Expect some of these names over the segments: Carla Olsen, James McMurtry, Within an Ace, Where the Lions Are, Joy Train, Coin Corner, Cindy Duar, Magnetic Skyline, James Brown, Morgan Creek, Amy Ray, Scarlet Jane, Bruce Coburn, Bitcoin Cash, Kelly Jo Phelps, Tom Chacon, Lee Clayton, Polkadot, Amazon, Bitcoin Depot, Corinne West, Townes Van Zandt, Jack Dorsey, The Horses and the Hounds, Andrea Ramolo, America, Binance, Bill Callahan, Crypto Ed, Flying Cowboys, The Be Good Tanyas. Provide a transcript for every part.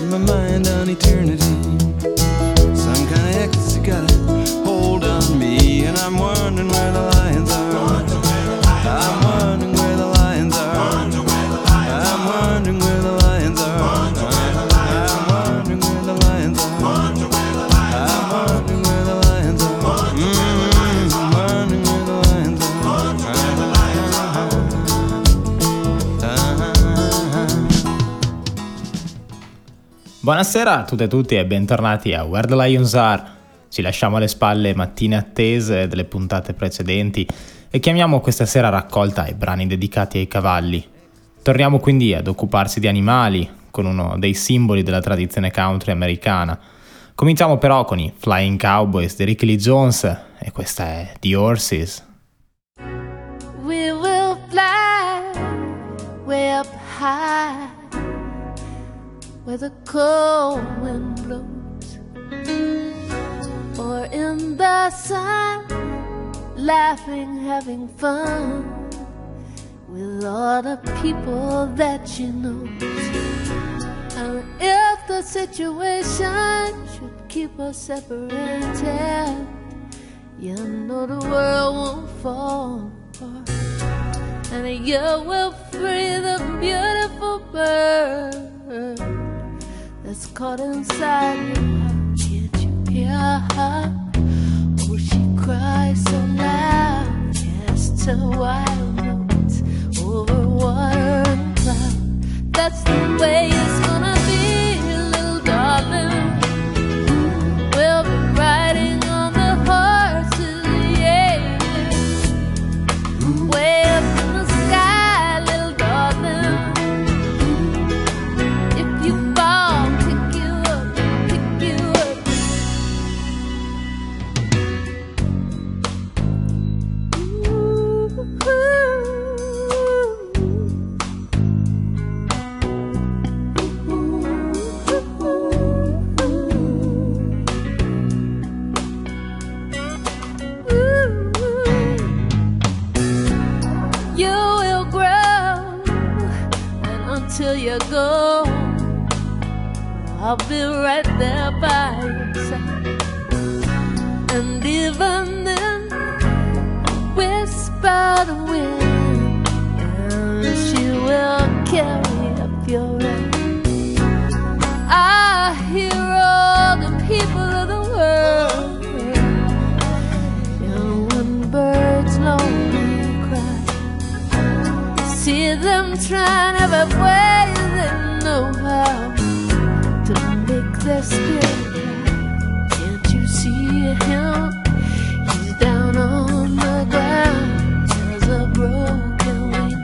got my mind on eternity. Some kind of ecstasy got a hold on me, and I'm wondering where the lions are. I'm wondering where the lions are. I'm wondering where the lions are. I'm wondering where the lions are. I'm wondering where the lions are. I'm wondering where the lions are. Buonasera a tutte e tutti e bentornati a Where the Lions Are. Ci lasciamo alle spalle mattine attese delle puntate precedenti e chiamiamo questa sera raccolta ai brani dedicati ai cavalli. Torniamo quindi ad occuparsi di animali, con uno dei simboli della tradizione country americana. Cominciamo però con i Flying Cowboys di Rick Lee Jones e questa è The Horses. We will fly way up high where the cold wind blows, or in the sun, laughing, having fun with all the people that you know. And if the situation should keep us separated, you know the world won't fall apart, and you will free the beautiful bird that's caught inside your heart. Can't you hear her? Cry so loud, cast a wild note over water and cloud. That's the way it's gonna be, little darling. We'll be riding on the horses, yeah. Way up in the sky, little darling. If you fall, pick you up, pick you up. You go, I'll be right there by your side. And even then, whisper the wind, and she will carry up your end. I hear all the people of the world, and when birds lonely cry, you see them trying everywhere to make their spirit out. Can't you see him? He's down on the ground, has a broken wing,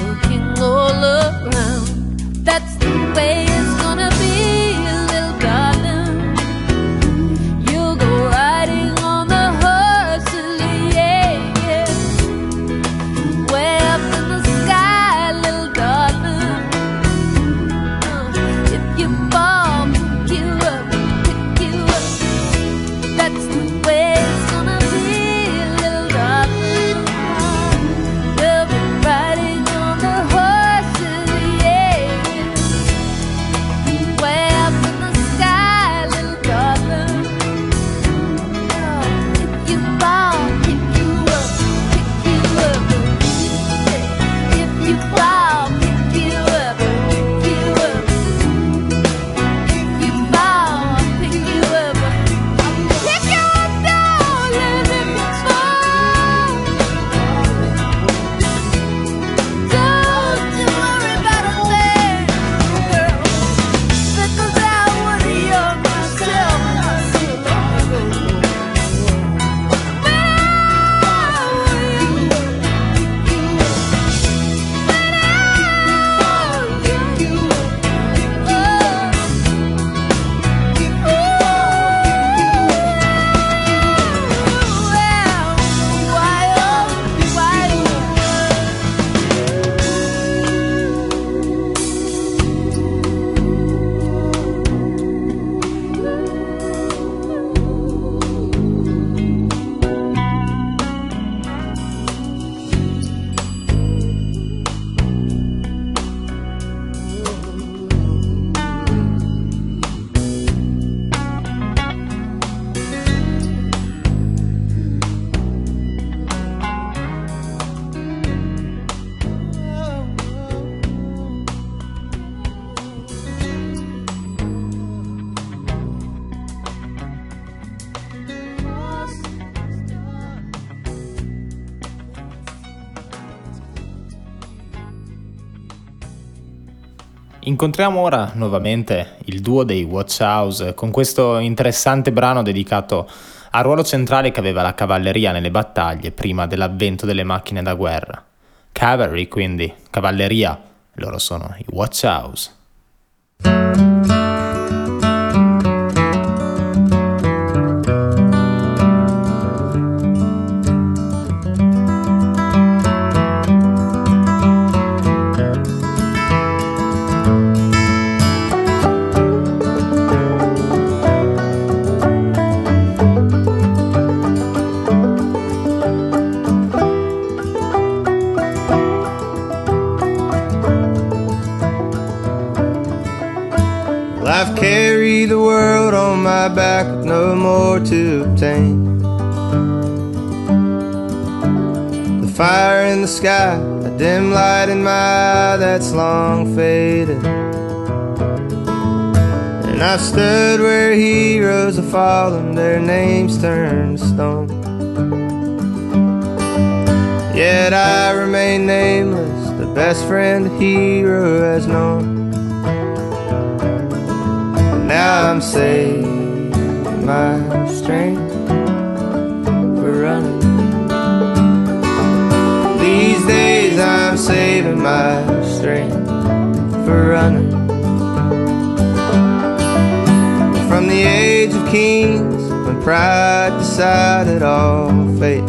looking all around. That's the way it's gonna be, little darling. You'll go riding on the horses, yeah, yeah. Way up in the sky, little darling. You fall, pick you up. Incontriamo ora nuovamente il duo dei Watch House con questo interessante brano dedicato al ruolo centrale che aveva la cavalleria nelle battaglie prima dell'avvento delle macchine da guerra. Cavalry, quindi, cavalleria, loro sono i Watch House. Back with no more to obtain. The fire in the sky, a dim light in my eye that's long faded. And I've stood where heroes have fallen, their names turned to stone. Yet I remain nameless, the best friend a hero has known. And now I'm saved my strength for running. These days I'm saving my strength for running. From the age of kings, when pride decided all fate,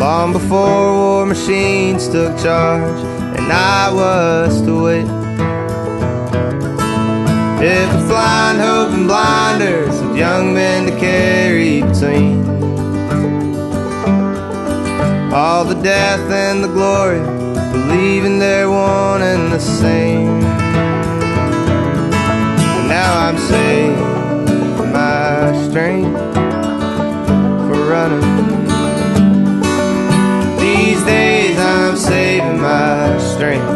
long before war machines took charge, and I was to wait. It was blind hope and blinders of young men to carry between. All the death and the glory, believing they're one and the same. Now I'm saved my strength for running. These days I'm saving my strength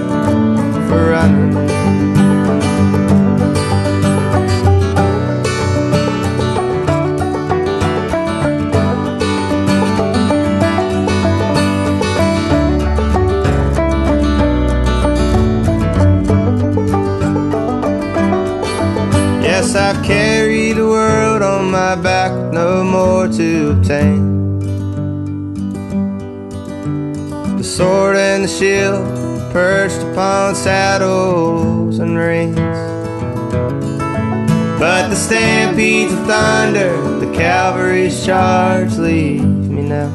for running. I've carried the world on my back with no more to obtain. The sword and the shield perched upon saddles and reins. But the stampedes of thunder, the cavalry's charge leave me now.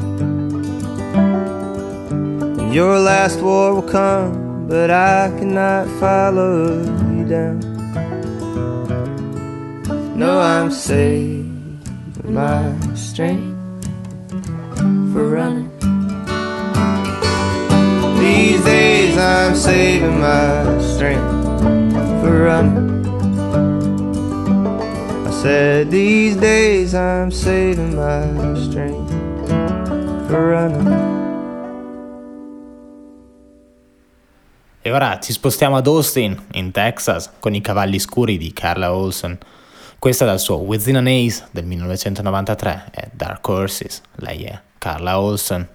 And your last war will come, but I cannot follow you down. No, I'm saving my strength for running. These days I'm saving my strength for running. I said these days I'm saving my strength for running. E ora ci spostiamo ad Austin, in Texas, con i cavalli scuri di Carla Olsen. Questa dal suo Within an Ace del 1993 è Dark Horses, lei è Carla Olsen.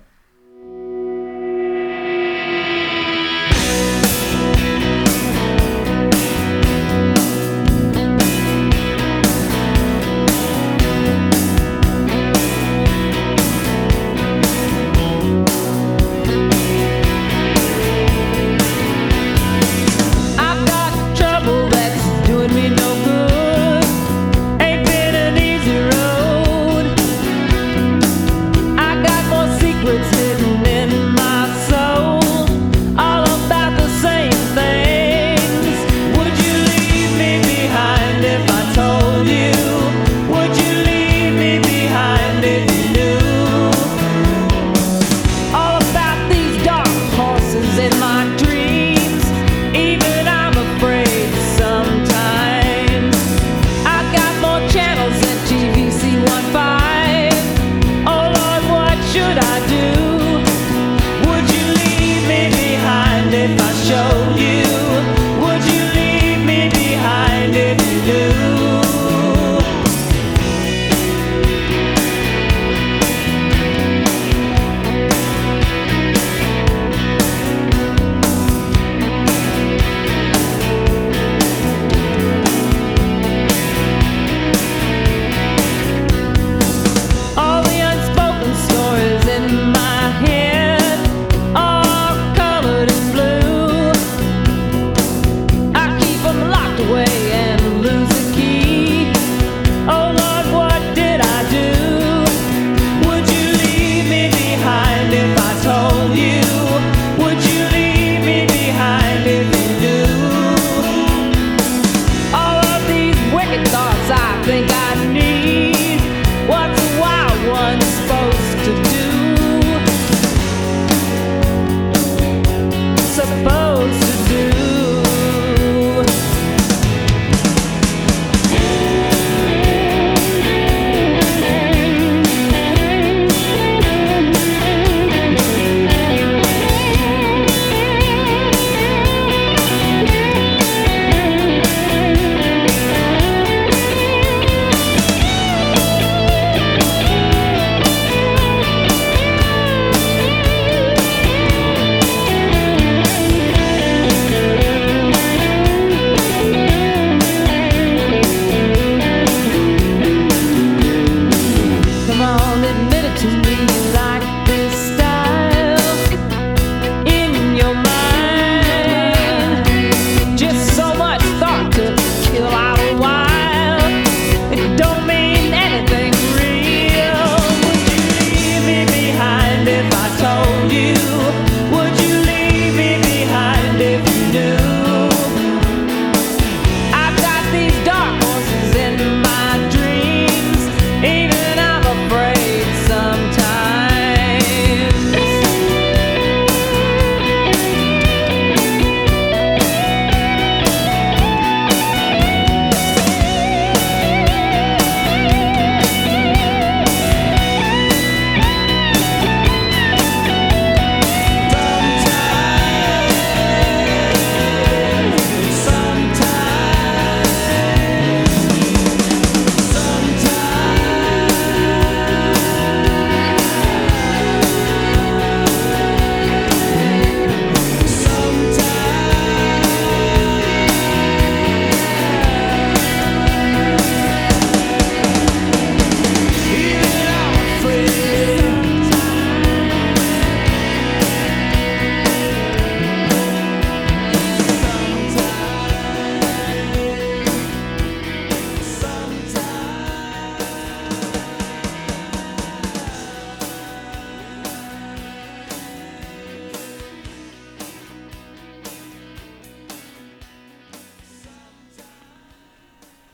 Secret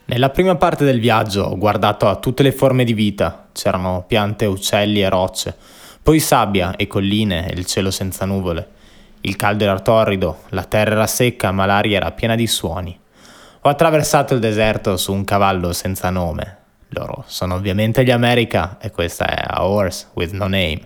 Nella prima parte del viaggio ho guardato a tutte le forme di vita, c'erano piante, uccelli e rocce, poi sabbia e colline e il cielo senza nuvole. Il caldo era torrido, la terra era secca ma l'aria era piena di suoni. Ho attraversato il deserto su un cavallo senza nome. Loro sono ovviamente gli America e questa è A Horse with No Name.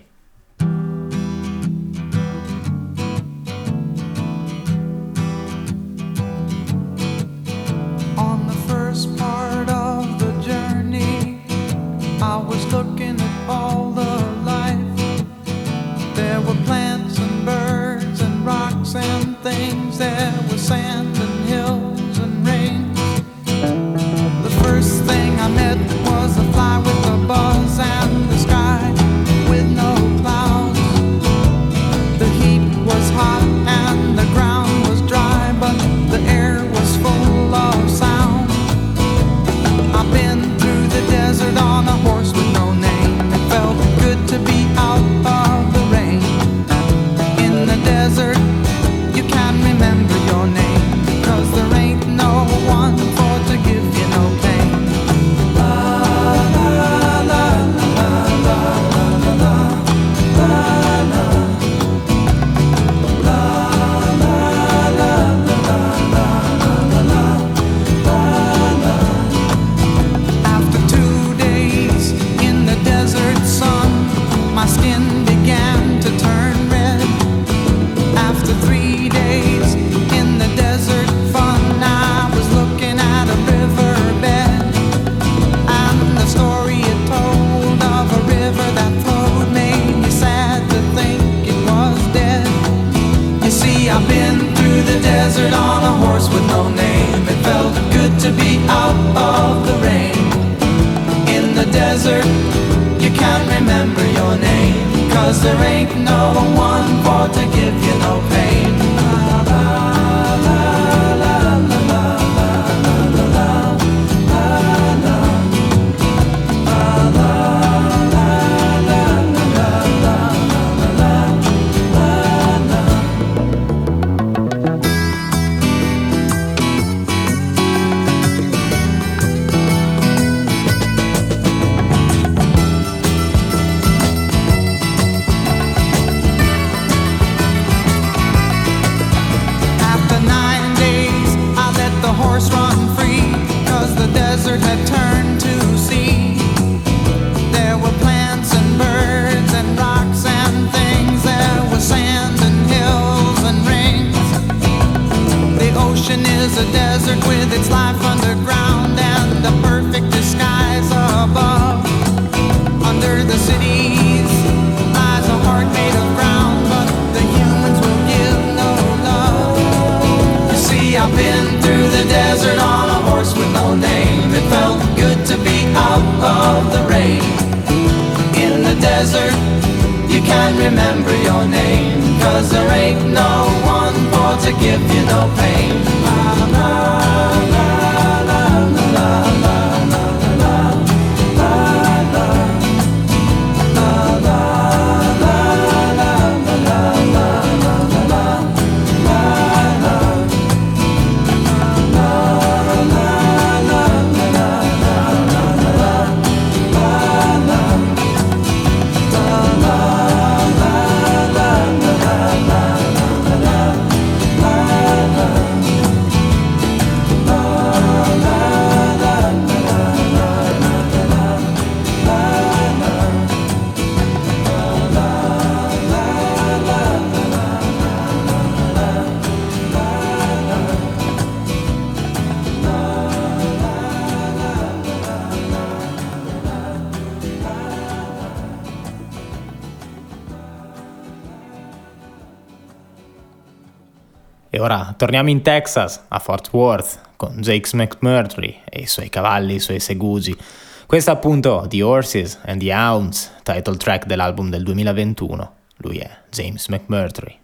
Ora torniamo in Texas, a Fort Worth, con James McMurtry e i suoi cavalli, i suoi segugi. Questo è appunto The Horses and the Hounds, title track dell'album del 2021. Lui è James McMurtry.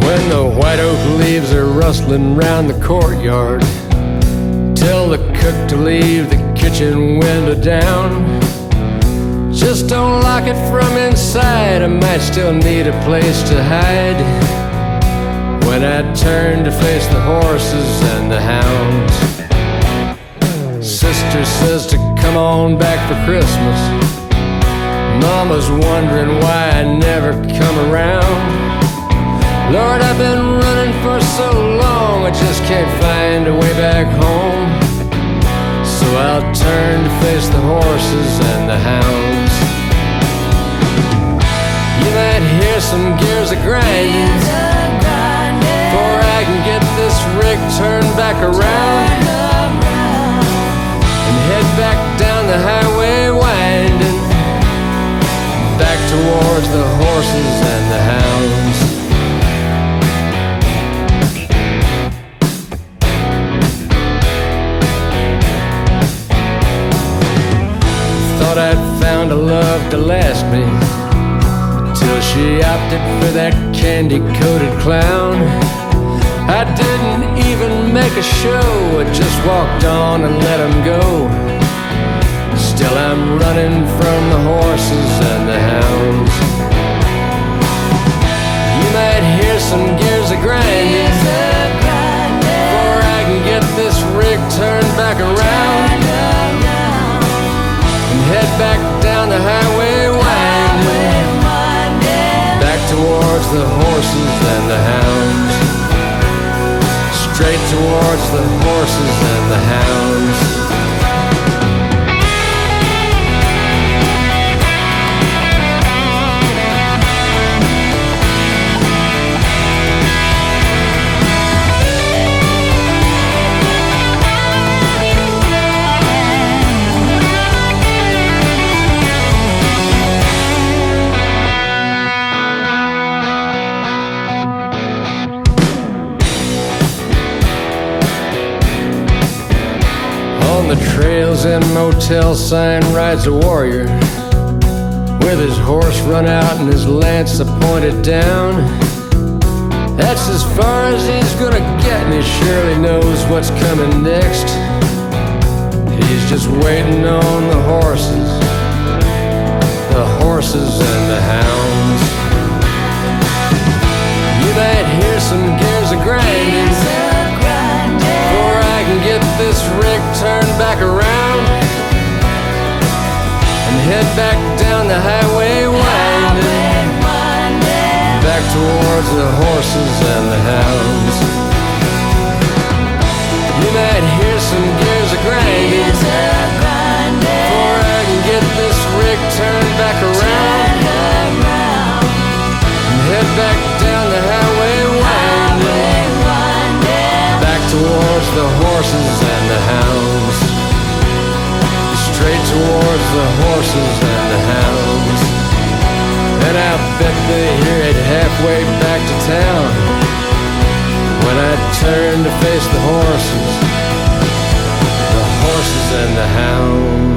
When the white oak leaves are rustling round the courtyard, tell the cook to leave the kitchen window down. Just just don't like it from inside. I might still need a place to hide when I turn to face the horses and the hounds. Sister says to come on back for Christmas. Mama's wondering why I never come around. Lord, I've been running for so long, I just can't find a way back home. So I'll turn to face the horses and the hounds. You might hear some gears a-grinding before I can get this rig turned back around and head back down the highway winding back towards the horses and the hounds. I'd found a love to last me till she opted for that candy-coated clown. I didn't even make a show, I just walked on and let him go. Still I'm running from the horses and the hounds. You might hear some gears a-grinding before I can get this rig turned back around. Head back down the highway winding, back towards the horses and the hounds. Straight towards the horses and the hounds. The trails and motel sign rides a warrior with his horse run out and his lance pointed down. That's as far as he's gonna get, and he surely knows what's coming next. He's just waiting on the horses and the hounds. You might hear some gears a-grinding and get this rig turned back around and head back down the highway winding, back towards the horses and the hounds. You might hear some gears a-grinding before I can get this rig turned back around and head back down the highway winding, towards the horses and the hounds. Straight towards the horses and the hounds. And I bet they hear it halfway back to town when I turn to face the horses and the hounds.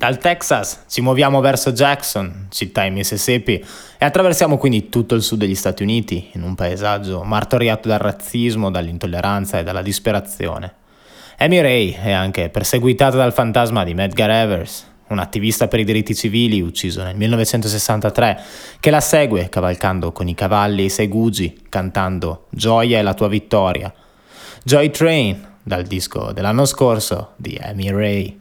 Dal Texas ci muoviamo verso Jackson, città in Mississippi, e attraversiamo quindi tutto il sud degli Stati Uniti in un paesaggio martoriato dal razzismo, dall'intolleranza e dalla disperazione. Amy Ray è anche perseguitata dal fantasma di Medgar Evers, un attivista per i diritti civili ucciso nel 1963, che la segue cavalcando con i cavalli e i segugi, cantando «Gioia è la tua vittoria». Joy Train, dal disco dell'anno scorso di Amy Ray.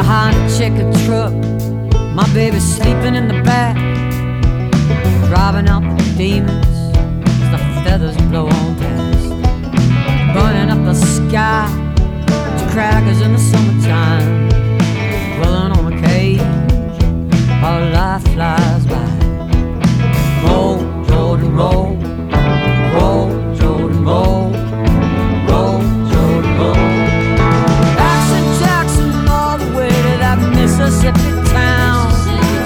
behind a checkered truck. My baby's sleeping in the back, driving out the demons as the feathers blow on past. Burning up the sky with crackers in the summertime, dwelling on a cage while life flies by. Roll, Jordan, roll, roll, Jordan, roll. Mississippi town,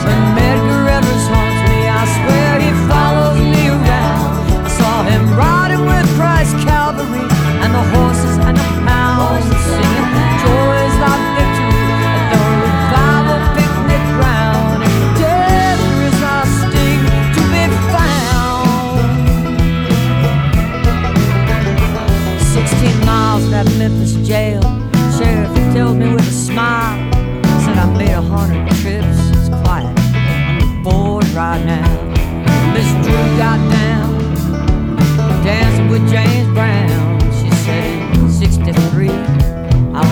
when Medgar Evers haunts me, I swear he follows me around. I saw him riding with Christ's Calvary and the horses and the hounds, singing joy is our victory at the revival picnic ground. And death is our sting to be found. 16 miles that Memphis jail, sheriff tells me with a smile. I made 100 trips, it's quiet, I'm bored right now. Miss Drew got down, dancing with James Brown. She said in 63, I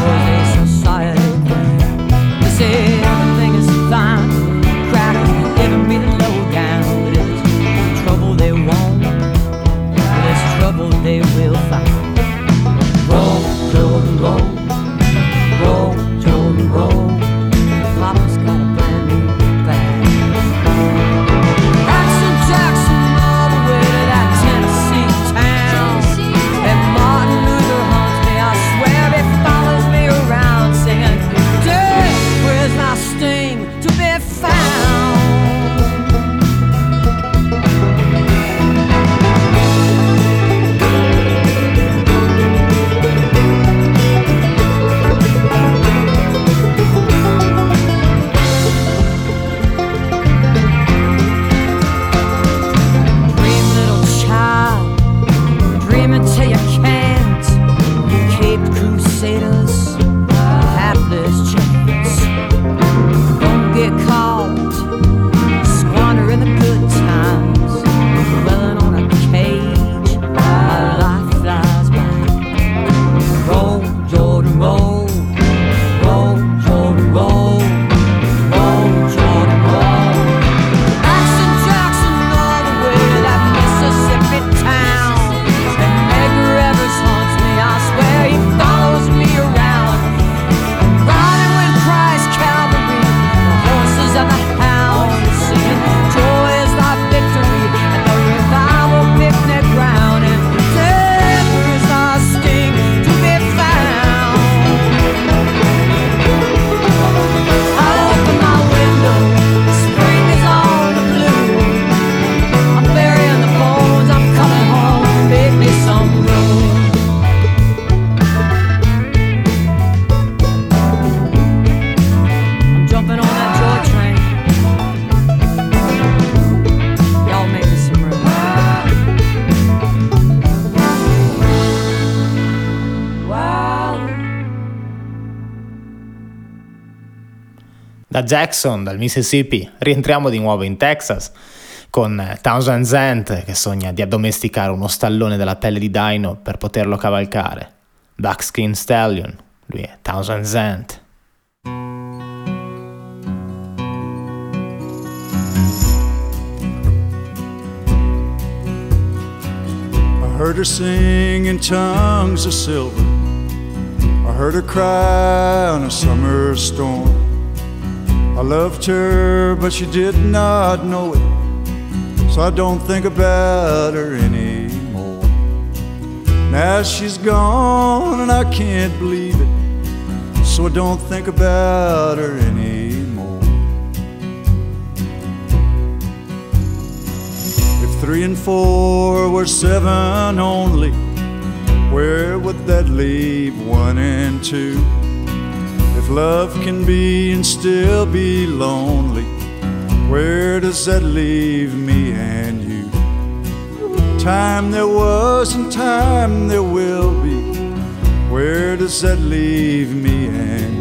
was a society queen. They say everything is fine, crackers giving me the lowdown. But if there's trouble they won't, if there's trouble they will find. Roll, Jordan, roll, roll, Jordan, roll. Mama's got a brand new bag. Action Jackson all the way to that Tennessee town. And Martin Luther haunts me, I swear he follows me around, singing, "Death, where's my sting to be found?" Da Jackson, dal Mississippi, rientriamo di nuovo in Texas con Townes Van Zandt che sogna di addomesticare uno stallone della pelle di daino per poterlo cavalcare. Buckskin Stallion, lui è Townes Van Zandt. I heard her sing in tongues of silver, I heard her cry on a summer storm. I loved her, but she did not know it, so I don't think about her anymore. Now she's gone and I can't believe it, so I don't think about her anymore. If 3 and 4 were 7 only, where would that leave 1 and 2? If love can be and still be lonely, where does that leave me and you? Time there was and time there will be, where does that leave me and you?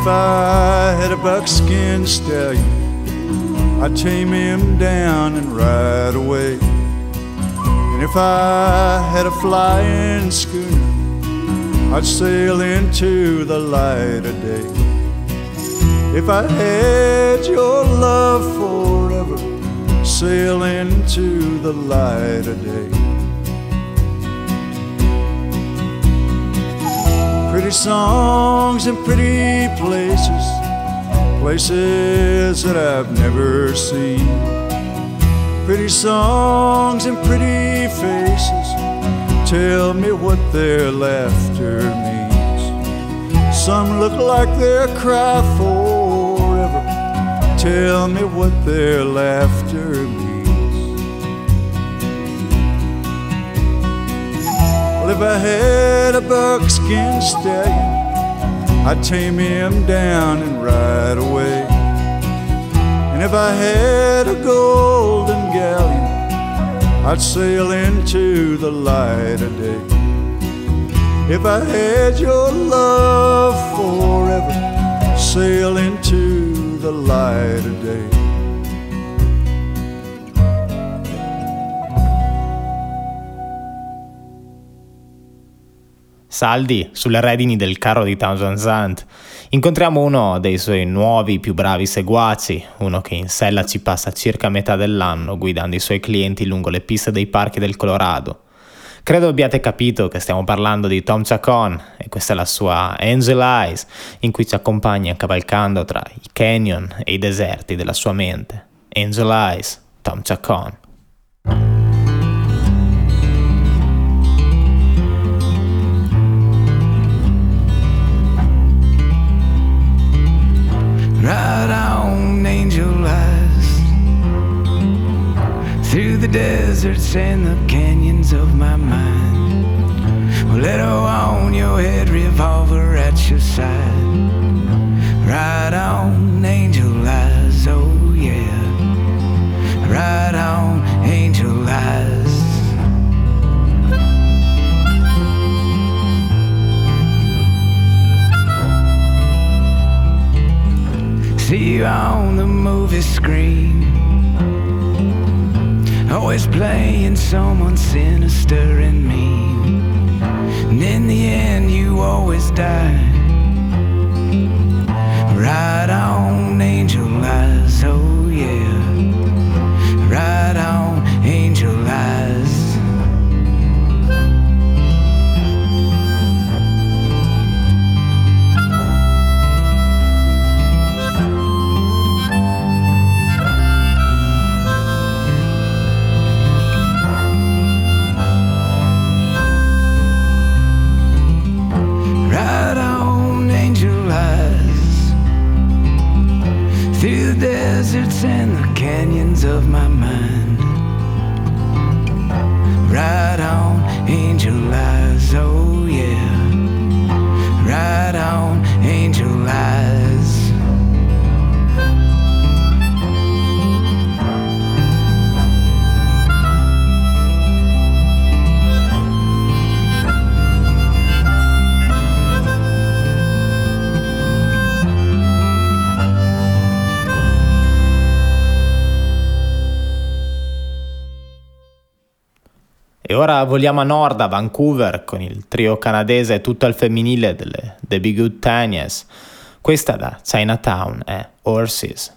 if I had a buckskin stallion, I'd tame him down and ride away. And if I had a flying schooner, I'd sail into the light of day. If I had your love forever, sail into the light of day. Pretty songs and pretty places, places that I've never seen. Pretty songs and pretty faces, tell me what their laughter means. Some look like their cry forever, tell me what their laughter means. Well, if I had a buckskin stallion, I'd tame him down and ride away. And if I had a golden galleon, I'd sail into the light of day. If I had your love forever, sail into the light of day. Saldi sulle redini del carro di Townes Van Zandt incontriamo uno dei suoi nuovi più bravi seguaci, uno che in sella ci passa circa metà dell'anno guidando i suoi clienti lungo le piste dei parchi del Colorado. Credo abbiate capito che stiamo parlando di Tom Chacon e questa è la sua Angel Eyes, in cui ci accompagna cavalcando tra i canyon e i deserti della sua mente. Angel Eyes, Tom Chacon. Right on, angel eyes, through the deserts and the canyons of my mind. Well, let her on your head, revolver at your side. Right on, angel eyes, oh yeah. Right on, angel eyes. See you on the movie screen, always playing someone sinister and mean. And in the end you always die. Right on, angel eyes, oh yeah. Right on, angel eyes. Through the deserts and the canyons of my mind. Right on, angel eyes, oh yeah. Right on, angel eyes. E ora voliamo a nord, a Vancouver, con il trio canadese tutto al femminile delle The Be Good Tanyas. Questa da Chinatown è Horses.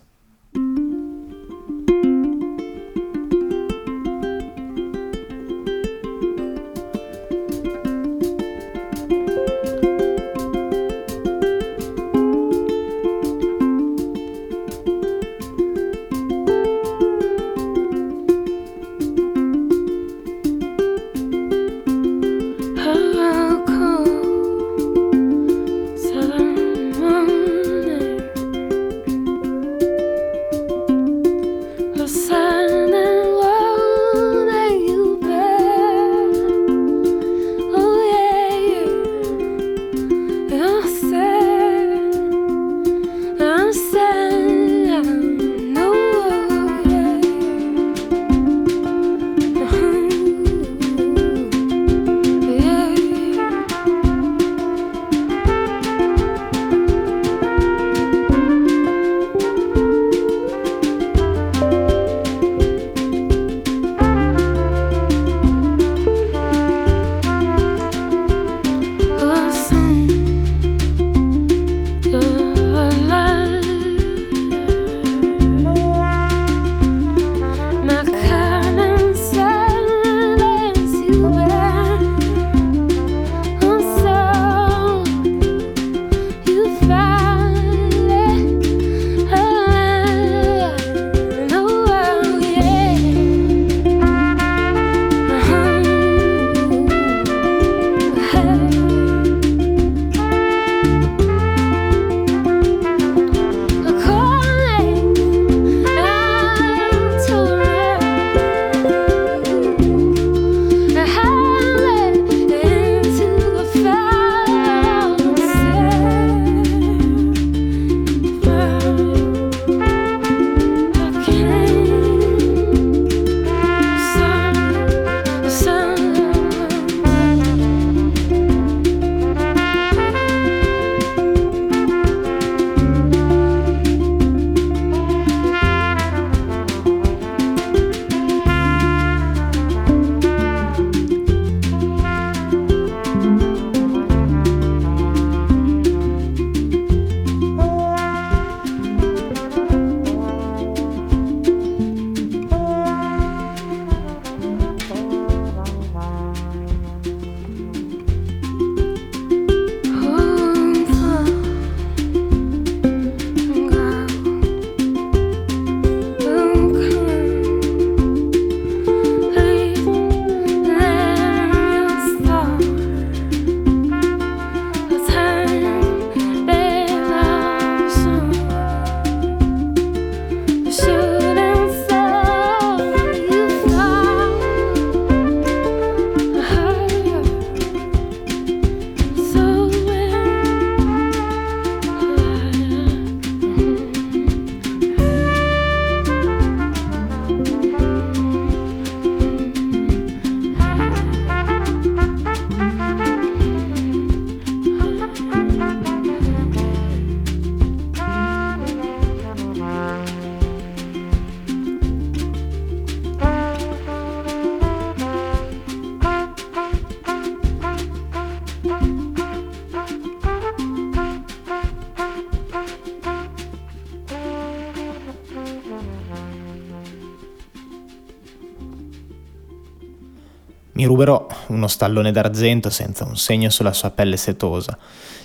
Mi ruberò uno stallone d'argento senza un segno sulla sua pelle setosa.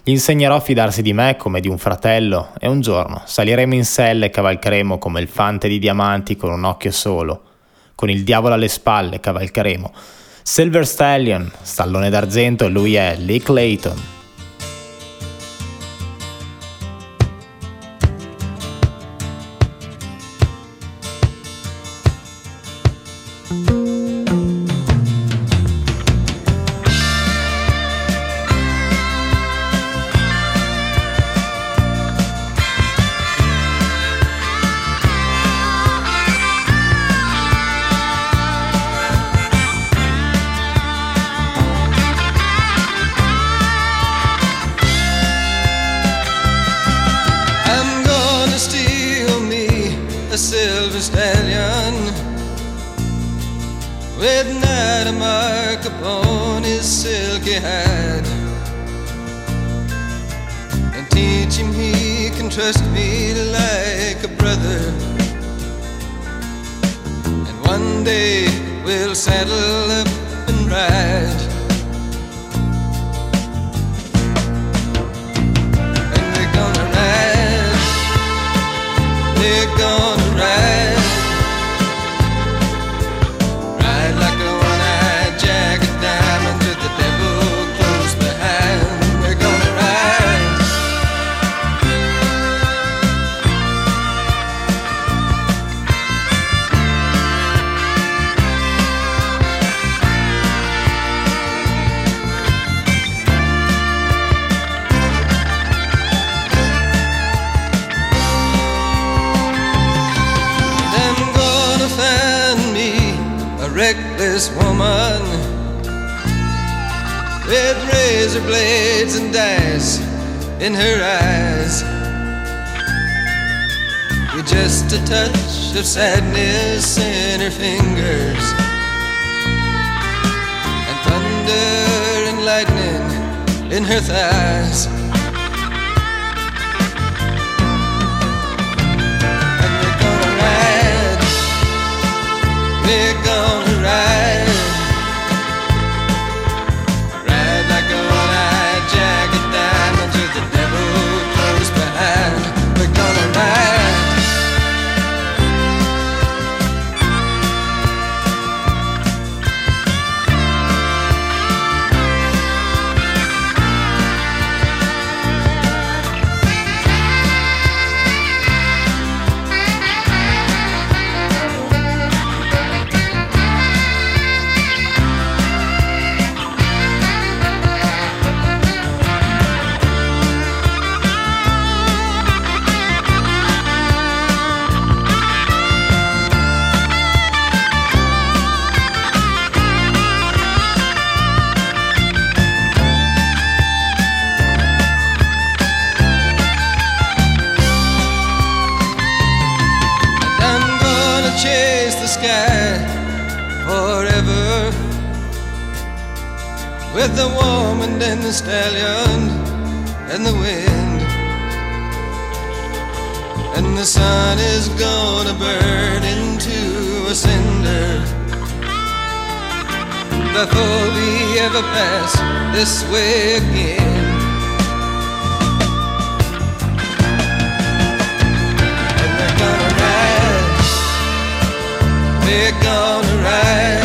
Gli insegnerò a fidarsi di me come di un fratello e un giorno saliremo in sella e cavalcheremo come il fante di diamanti con un occhio solo. Con il diavolo alle spalle cavalcheremo. Silver Stallion, stallone d'argento, lui è Lee Clayton. Reckless woman with razor blades and dice in her eyes, with just a touch of sadness in her fingers, and thunder and lightning in her thighs. And we're gonna ride, we're gonna ride. With the woman and the stallion and the wind, and the sun is gonna burn into a cinder before we ever pass this way again. And we're gonna ride, we're gonna ride.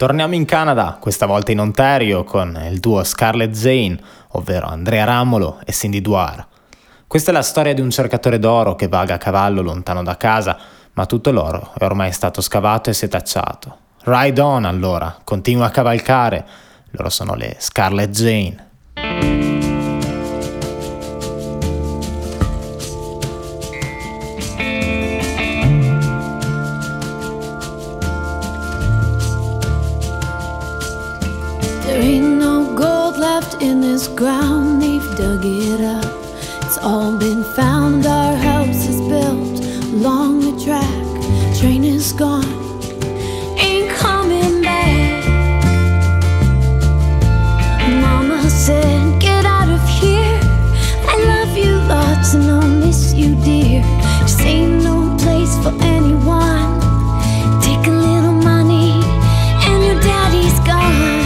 Torniamo in Canada, questa volta in Ontario, con il duo Scarlet Jane, ovvero Andrea Ramolo e Cindy Duar. Questa è la storia di un cercatore d'oro che vaga a cavallo lontano da casa, ma tutto l'oro è ormai stato scavato e setacciato. Ride on, allora, continua a cavalcare. Loro sono le Scarlet Jane. In this ground, they've dug it up. It's all been found. Our house is built along the track. Train is gone, ain't coming back. Mama said, get out of here. I love you lots and I'll miss you, dear. This ain't no place for anyone. Take a little money and your daddy's gone.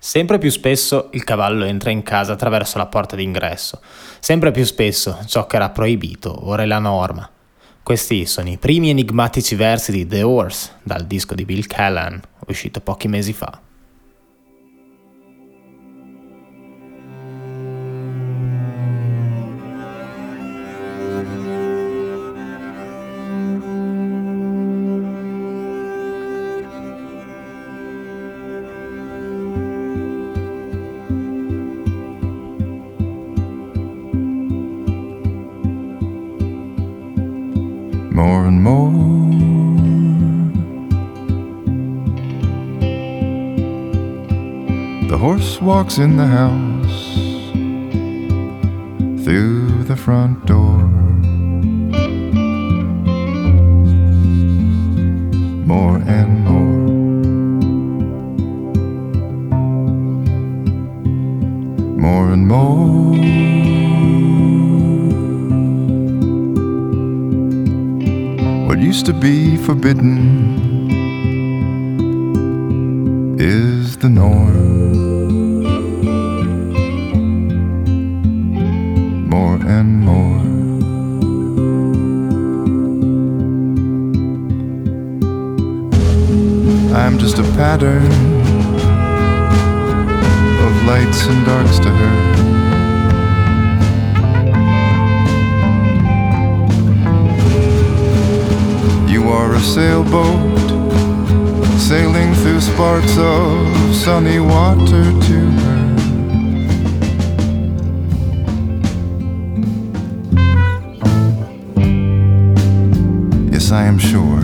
Sempre più spesso il cavallo entra in casa attraverso la porta d'ingresso, sempre più spesso ciò che era proibito ora è la norma. Questi sono i primi enigmatici versi di The Horse, dal disco di Bill Callahan, uscito pochi mesi fa. More and more, the horse walks in the house through the front door. More and more, more and more. What used to be forbidden is the norm. More and more, I'm just a pattern of lights and darks to her. Or a sailboat sailing through sparks of sunny water to her. Yes, I am sure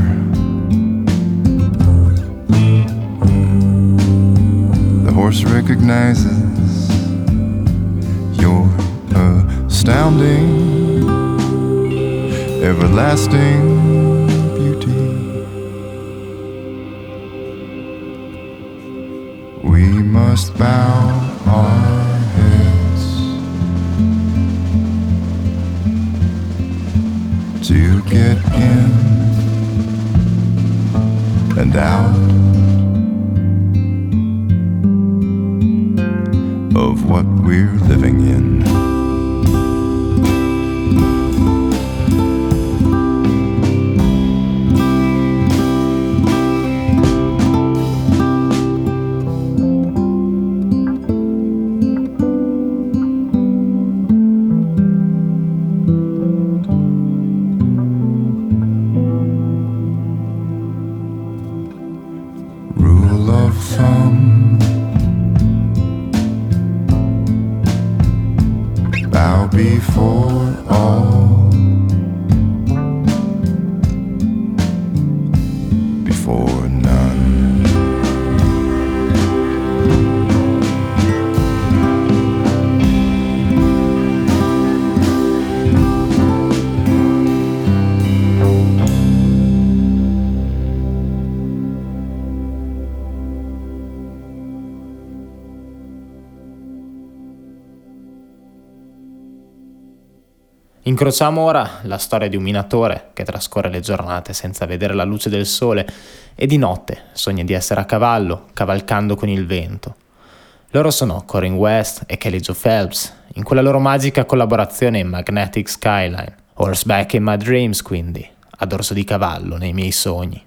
the horse recognizes your astounding, everlasting. Must bow our heads to get in and out of what we're living in. Incrociamo ora la storia di un minatore che trascorre le giornate senza vedere la luce del sole e di notte sogna di essere a cavallo, cavalcando con il vento. Loro sono Corinne West e Kelly Jo Phelps, in quella loro magica collaborazione in Magnetic Skyline, Horseback in My Dreams quindi, a dorso di cavallo nei miei sogni.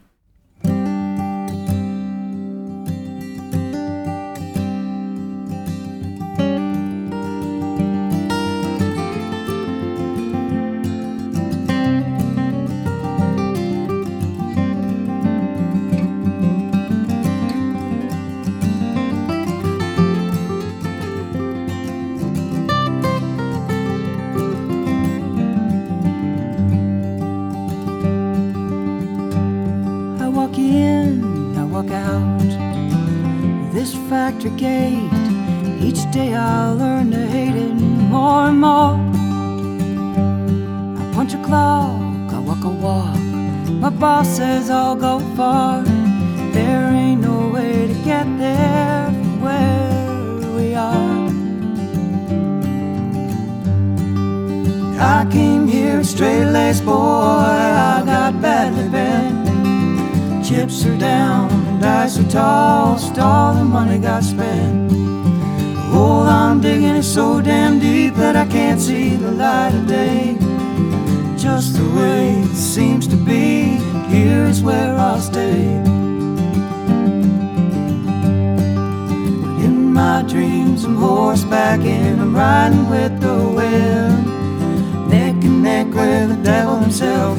Himself,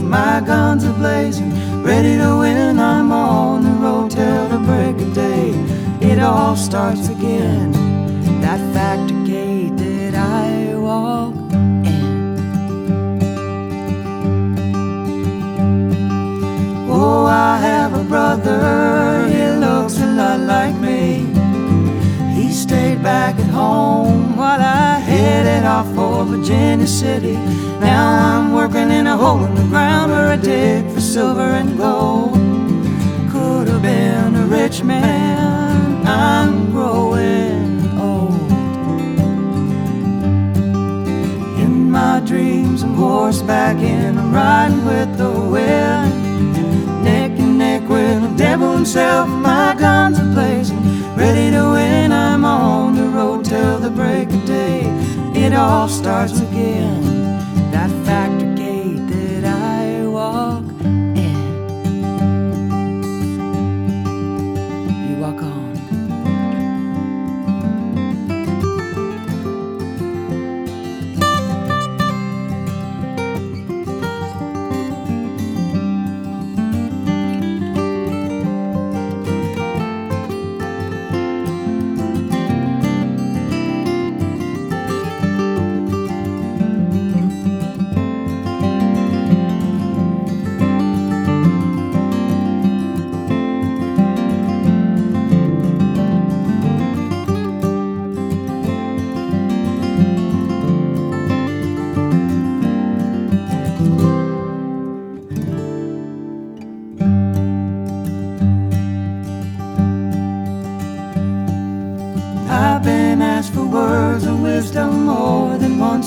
my guns are blazing. all starts again. That factory gate that I walk in, you walk on.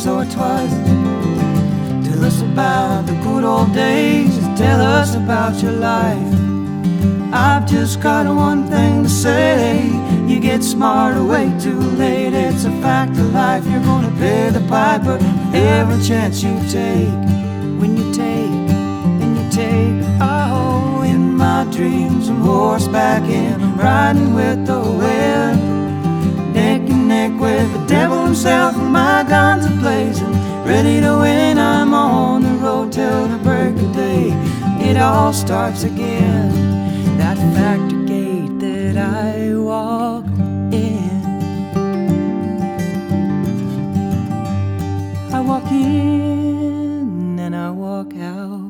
Or twice tell us about the good old days, tell us about your life. I've just got one thing to say, you get smarter way too late. It's a fact of life, you're gonna pay the piper every chance you take. When you take and you take, oh, in my dreams I'm horseback and I'm riding with the wind, with the devil himself, and my guns are blazing, ready to win. I'm on the road till the break of day. It all starts again. That factory gate that I walk in, I walk in and I walk out.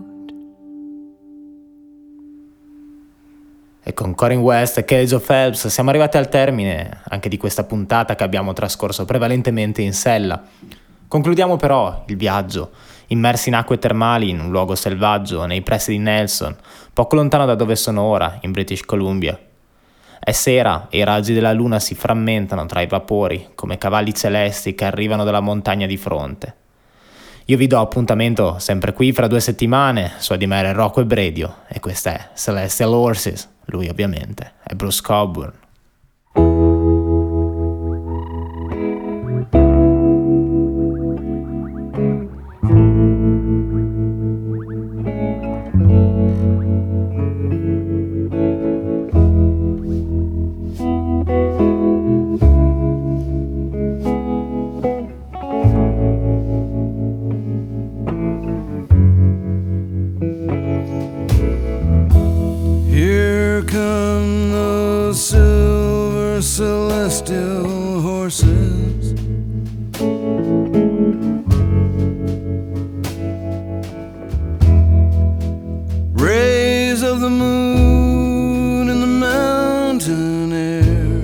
E con Corinne West e Kelly Jo Phelps siamo arrivati al termine anche di questa puntata che abbiamo trascorso prevalentemente in sella. Concludiamo però il viaggio, immersi in acque termali in un luogo selvaggio nei pressi di Nelson, poco lontano da dove sono ora, in British Columbia. È sera e i raggi della luna si frammentano tra i vapori come cavalli celesti che arrivano dalla montagna di fronte. Io vi do appuntamento sempre qui fra 2 settimane, su Adimere Rocco e Bredio, e questa è Celestial Horses. Lui ovviamente è Bruce Coburn. Celestial horses, rays of the moon in the mountain air.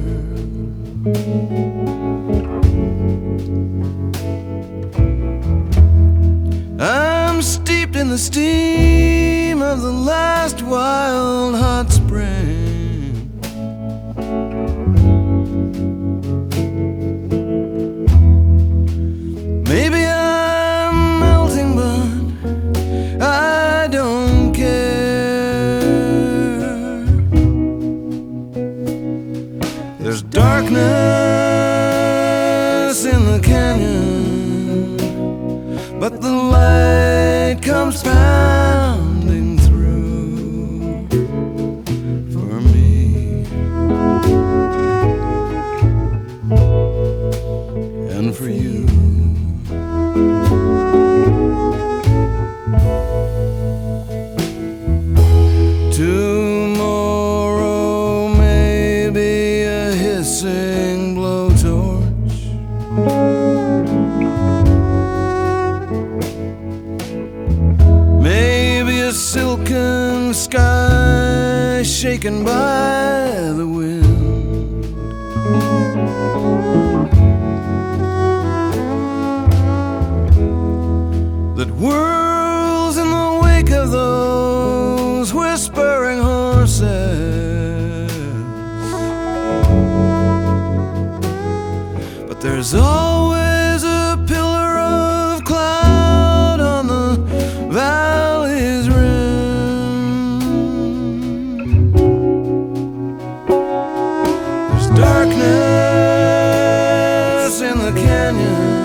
I'm steeped in the steam of the last wild hot spring. Darkness in the canyon, but the light comes pounding through for me, and for you. Shaken by the wind, that whirls in the wake of those whispering horses. But there's always a pillar of cloud on the valley's rim. Darkness in the canyon,